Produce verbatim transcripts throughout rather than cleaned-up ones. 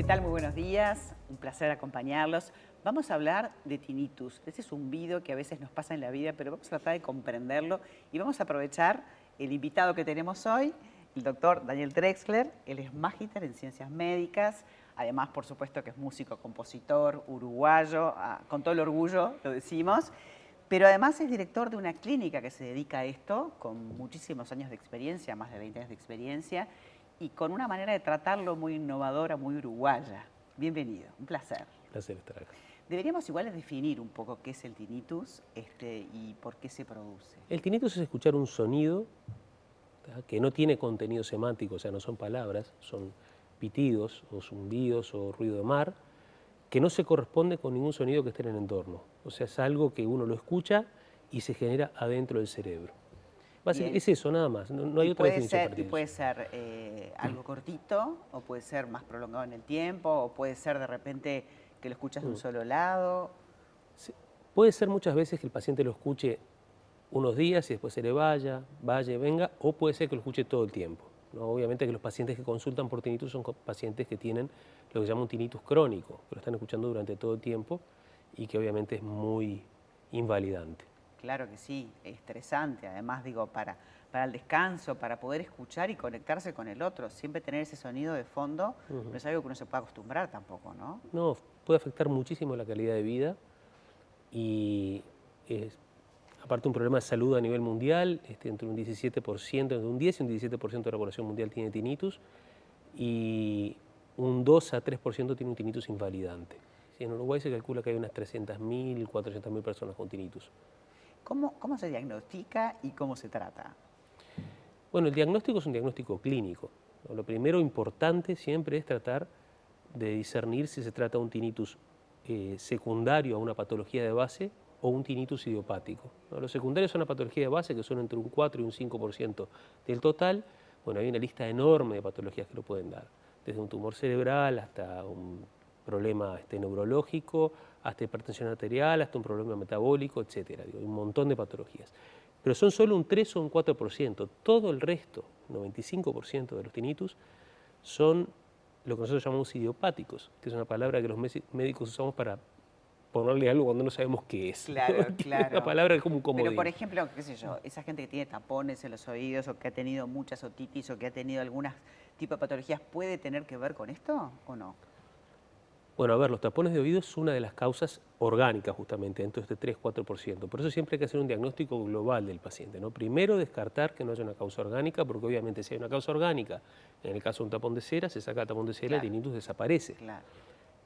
¿Qué tal? Muy buenos días. Un placer acompañarlos. Vamos a hablar de tinnitus, de ese zumbido que a veces nos pasa en la vida, pero vamos a tratar de comprenderlo y vamos a aprovechar el invitado que tenemos hoy, el doctor Daniel Drexler. Él es magíster en ciencias médicas, además, por supuesto, que es músico, compositor, uruguayo, con todo el orgullo lo decimos, pero además es director de una clínica que se dedica a esto, con muchísimos años de experiencia, más de veinte años de experiencia, y con una manera de tratarlo muy innovadora, muy uruguaya. Bienvenido, un placer. Un placer estar acá. Deberíamos igual definir un poco qué es el tinnitus este, y por qué se produce. El tinnitus es escuchar un sonido que no tiene contenido semántico, o sea, no son palabras, son pitidos o zumbidos o ruido de mar, que no se corresponde con ningún sonido que esté en el entorno. O sea, es algo que uno lo escucha y se genera adentro del cerebro. Básicamente es eso, nada más. No, no hay otra definición. Ser, y puede ser eh, algo cortito, o puede ser más prolongado en el tiempo, o puede ser de repente que lo escuchas de un solo lado. Sí. Puede ser muchas veces que el paciente lo escuche unos días y después se le vaya, vaya y venga, o puede ser que lo escuche todo el tiempo, ¿no? Obviamente que los pacientes que consultan por tinnitus son pacientes que tienen lo que se llama un tinnitus crónico, que lo están escuchando durante todo el tiempo y que obviamente es muy invalidante. Claro que sí, estresante, además digo, para, para el descanso, para poder escuchar y conectarse con el otro, siempre tener ese sonido de fondo, uh-huh. No es algo que uno se pueda acostumbrar tampoco, ¿no? No, puede afectar muchísimo la calidad de vida y es, aparte, un problema de salud a nivel mundial, este, entre un diecisiete por ciento, entre un diez y un diecisiete por ciento de la población mundial tiene tinnitus y un dos a tres por ciento tiene un tinnitus invalidante. En Uruguay se calcula que hay unas trescientas mil, cuatrocientas mil personas con tinnitus. ¿Cómo, ¿Cómo se diagnostica y cómo se trata? Bueno, el diagnóstico es un diagnóstico clínico. Lo primero importante siempre es tratar de discernir si se trata de un tinnitus eh, secundario a una patología de base o un tinnitus idiopático. Los secundarios son una patología de base que son entre un cuatro y un cinco por ciento del total. Bueno, hay una lista enorme de patologías que lo pueden dar, desde un tumor cerebral hasta un problema este, neurológico, hasta hipertensión arterial, hasta un problema metabólico, etcétera. Digo, un montón de patologías. Pero son solo un tres o un cuatro por ciento. Todo el resto, noventa y cinco por ciento de los tinnitus, son lo que nosotros llamamos idiopáticos, que es una palabra que los médicos usamos para ponerle algo cuando no sabemos qué es. Claro, claro. La palabra es como un comodín. Pero, por ejemplo, qué sé yo, esa gente que tiene tapones en los oídos o que ha tenido muchas otitis o que ha tenido algunas tipo de patologías, ¿puede tener que ver con esto o no? Bueno, a ver, los tapones de oído es una de las causas orgánicas justamente, dentro de este tres a cuatro por ciento. Por eso siempre hay que hacer un diagnóstico global del paciente, ¿no? Primero descartar que no haya una causa orgánica, porque obviamente si hay una causa orgánica, en el caso de un tapón de cera, se saca el tapón de cera, claro. El tinnitus desaparece. Claro.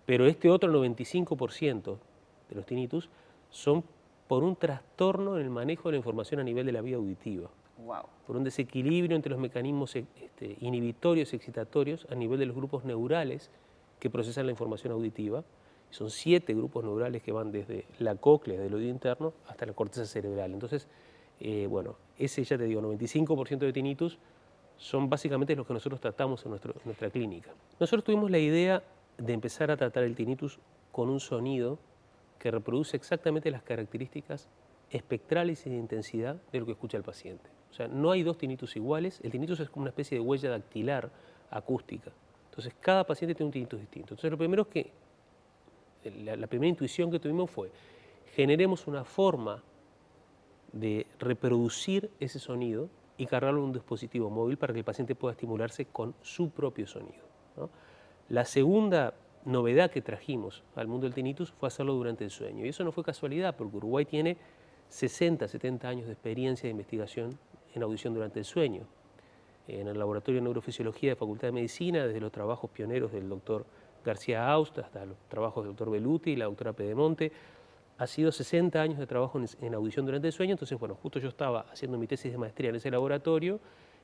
Pero este otro noventa y cinco por ciento de los tinnitus son por un trastorno en el manejo de la información a nivel de la vía auditiva. Wow. Por un desequilibrio entre los mecanismos este, inhibitorios y excitatorios a nivel de los grupos neurales que procesan la información auditiva. Son siete grupos neurales que van desde la cóclea, del oído interno, hasta la corteza cerebral. Entonces, eh, bueno, ese ya te digo, noventa y cinco por ciento de tinnitus son básicamente los que nosotros tratamos en, nuestro, en nuestra clínica. Nosotros tuvimos la idea de empezar a tratar el tinnitus con un sonido que reproduce exactamente las características espectrales y de intensidad de lo que escucha el paciente. O sea, no hay dos tinnitus iguales. El tinnitus es como una especie de huella dactilar acústica. Entonces, cada paciente tiene un tinnitus distinto. Entonces, lo primero es que, la, la primera intuición que tuvimos fue, generemos una forma de reproducir ese sonido y cargarlo en un dispositivo móvil para que el paciente pueda estimularse con su propio sonido, ¿no? La segunda novedad que trajimos al mundo del tinnitus fue hacerlo durante el sueño. Y eso no fue casualidad, porque Uruguay tiene sesenta, setenta años de experiencia de investigación en audición durante el sueño. En el Laboratorio de Neurofisiología de Facultad de Medicina, desde los trabajos pioneros del doctor García Aust hasta los trabajos del doctor Beluti y la doctora Pedemonte, ha sido sesenta años de trabajo en, en audición durante el sueño. Entonces, bueno, justo yo estaba haciendo mi tesis de maestría en ese laboratorio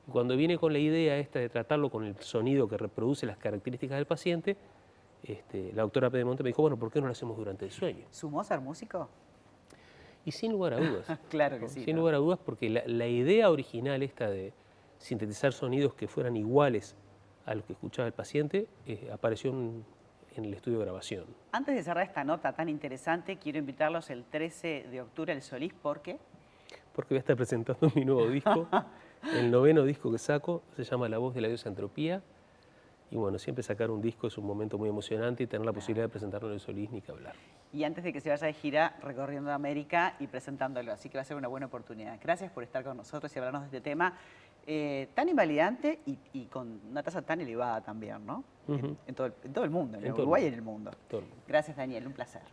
y cuando viene con la idea esta de tratarlo con el sonido que reproduce las características del paciente, este, la doctora Pedemonte me dijo, bueno, ¿por qué no lo hacemos durante el sueño? ¿Sumó ser músico? Y sin lugar a dudas. Claro que sí. Sin ¿no? lugar a dudas, porque la, la idea original esta de sintetizar sonidos que fueran iguales a los que escuchaba el paciente, eh, apareció en, en el estudio de grabación. Antes de cerrar esta nota tan interesante, quiero invitarlos el trece de octubre al Solís, ¿por qué? Porque voy a estar presentando mi nuevo disco, el noveno disco que saco, se llama La voz de la Diosa Antropía, Y bueno, siempre sacar un disco es un momento muy emocionante y tener la posibilidad de presentarlo en el Solís, ni que hablar. Y antes de que se vaya de gira, recorriendo América y presentándolo, así que va a ser una buena oportunidad. Gracias por estar con nosotros y hablarnos de este tema eh, tan invalidante y, y con una tasa tan elevada también, ¿no? Uh-huh. en, en, todo el, en todo el mundo, en, en Uruguay y en el mundo. Todo el mundo. Gracias, Daniel, un placer.